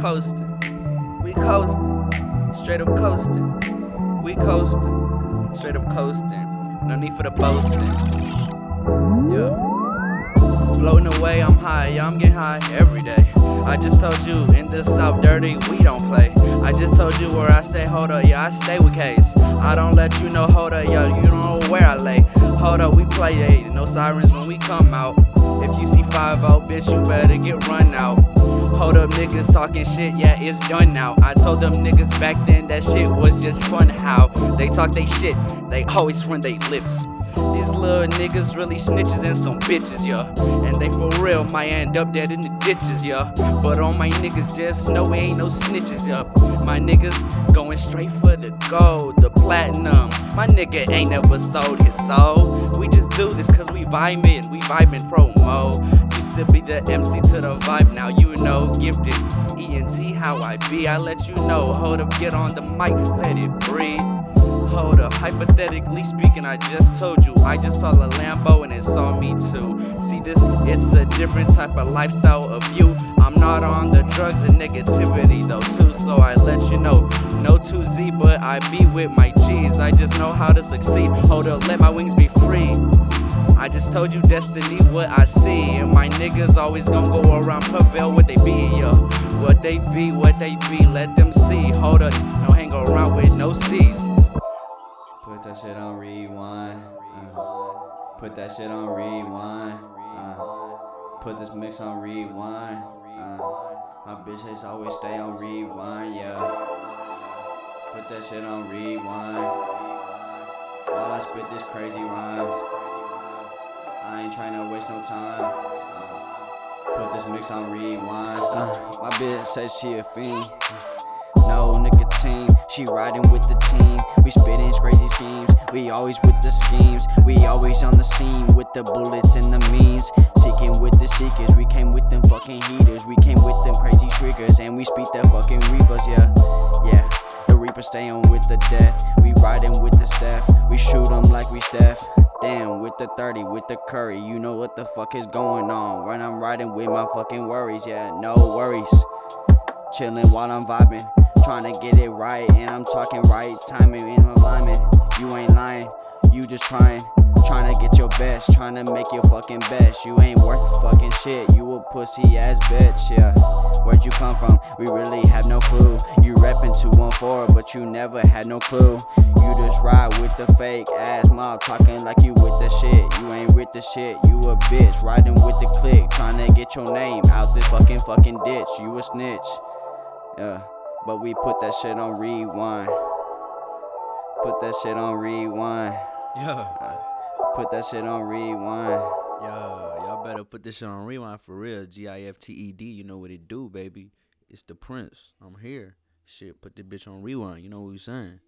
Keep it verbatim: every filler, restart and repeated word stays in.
coastin', we coastin', straight up coastin', we coastin', straight up coastin', no need for the boastin', yeah. Floating away, I'm high, yeah, I'm getting high every day. I just told you, in the South dirty, we don't play. I just told you where I stay, hold up, yeah, I stay with K's. I don't let you know, hold up, yeah, you don't know where I lay. Hold up, we play eight, no sirens when we come out. If you see five out, bitch, you better get run out. Hold up, niggas talking shit, yeah, it's done now. I told them niggas back then that shit was just fun how they talk they shit, they always run they lips. These little niggas really snitches and some bitches, yeah. And they for real might end up dead in the ditches, yeah. But all my niggas just know we ain't no snitches, yeah. My niggas going straight for the gold, the platinum. My nigga ain't never sold his soul. We just do this cause we vibin', we vibin' promo. Used to be the M C to the vibe, now you know, gifted. E N T how I be, I let you know. Hold up, get on the mic, let it breathe. Hold up, hypothetically speaking, I just told you I just saw a Lambo and it saw me too. See this, it's a different type of lifestyle of you. I'm not on the drugs and negativity though too, so I let you know. No two Z, but I be with my G's. I just know how to succeed, hold up, let my wings be free. I just told you destiny what I see, and my niggas always gon' go around prevail what they be, yeah. What they be, what they be, let them see. Hold up, no hang around with no C's. Put that shit on rewind, uh, put that shit on rewind, uh, put this mix on rewind, uh, my bitch has always stay on rewind, yeah, put that shit on rewind, while I spit this crazy rhyme, I ain't tryna waste no time, put this mix on rewind, uh, my bitch says she a fiend, no nicotine, she riding with the team. We spittin' crazy schemes, we always with the schemes. We always on the scene with the bullets and the means. Seeking with the seekers, we came with them fucking heaters. We came with them crazy triggers, and we speak that fucking reapers, yeah. Yeah, the reapers stayin' with the death. We riding with the staff, we shoot them like we Steph. Damn, with the thirty, with the curry, you know what the fuck is going on. When I'm riding with my fucking worries, yeah, no worries. Chillin' while I'm vibin'. Trying to get it right, and I'm talking right timing in alignment. You ain't lying, you just trying, trying to get your best, trying to make your fucking best. You ain't worth fucking shit, you a pussy ass bitch, yeah. Where'd you come from? We really have no clue. You reppin' two one four, but you never had no clue. You just ride with the fake ass mob, talking like you with the shit. You ain't with the shit, you a bitch, riding with the clique, trying to get your name out this fucking fucking ditch. You a snitch, yeah. But we put that shit on rewind. Put that shit on rewind. Yeah. Put that shit on rewind. Yo, y'all better put this shit on rewind for real. G I F T E D, you know what it do, baby. It's the Prince. I'm here. Shit, put the bitch on rewind. You know what we saying?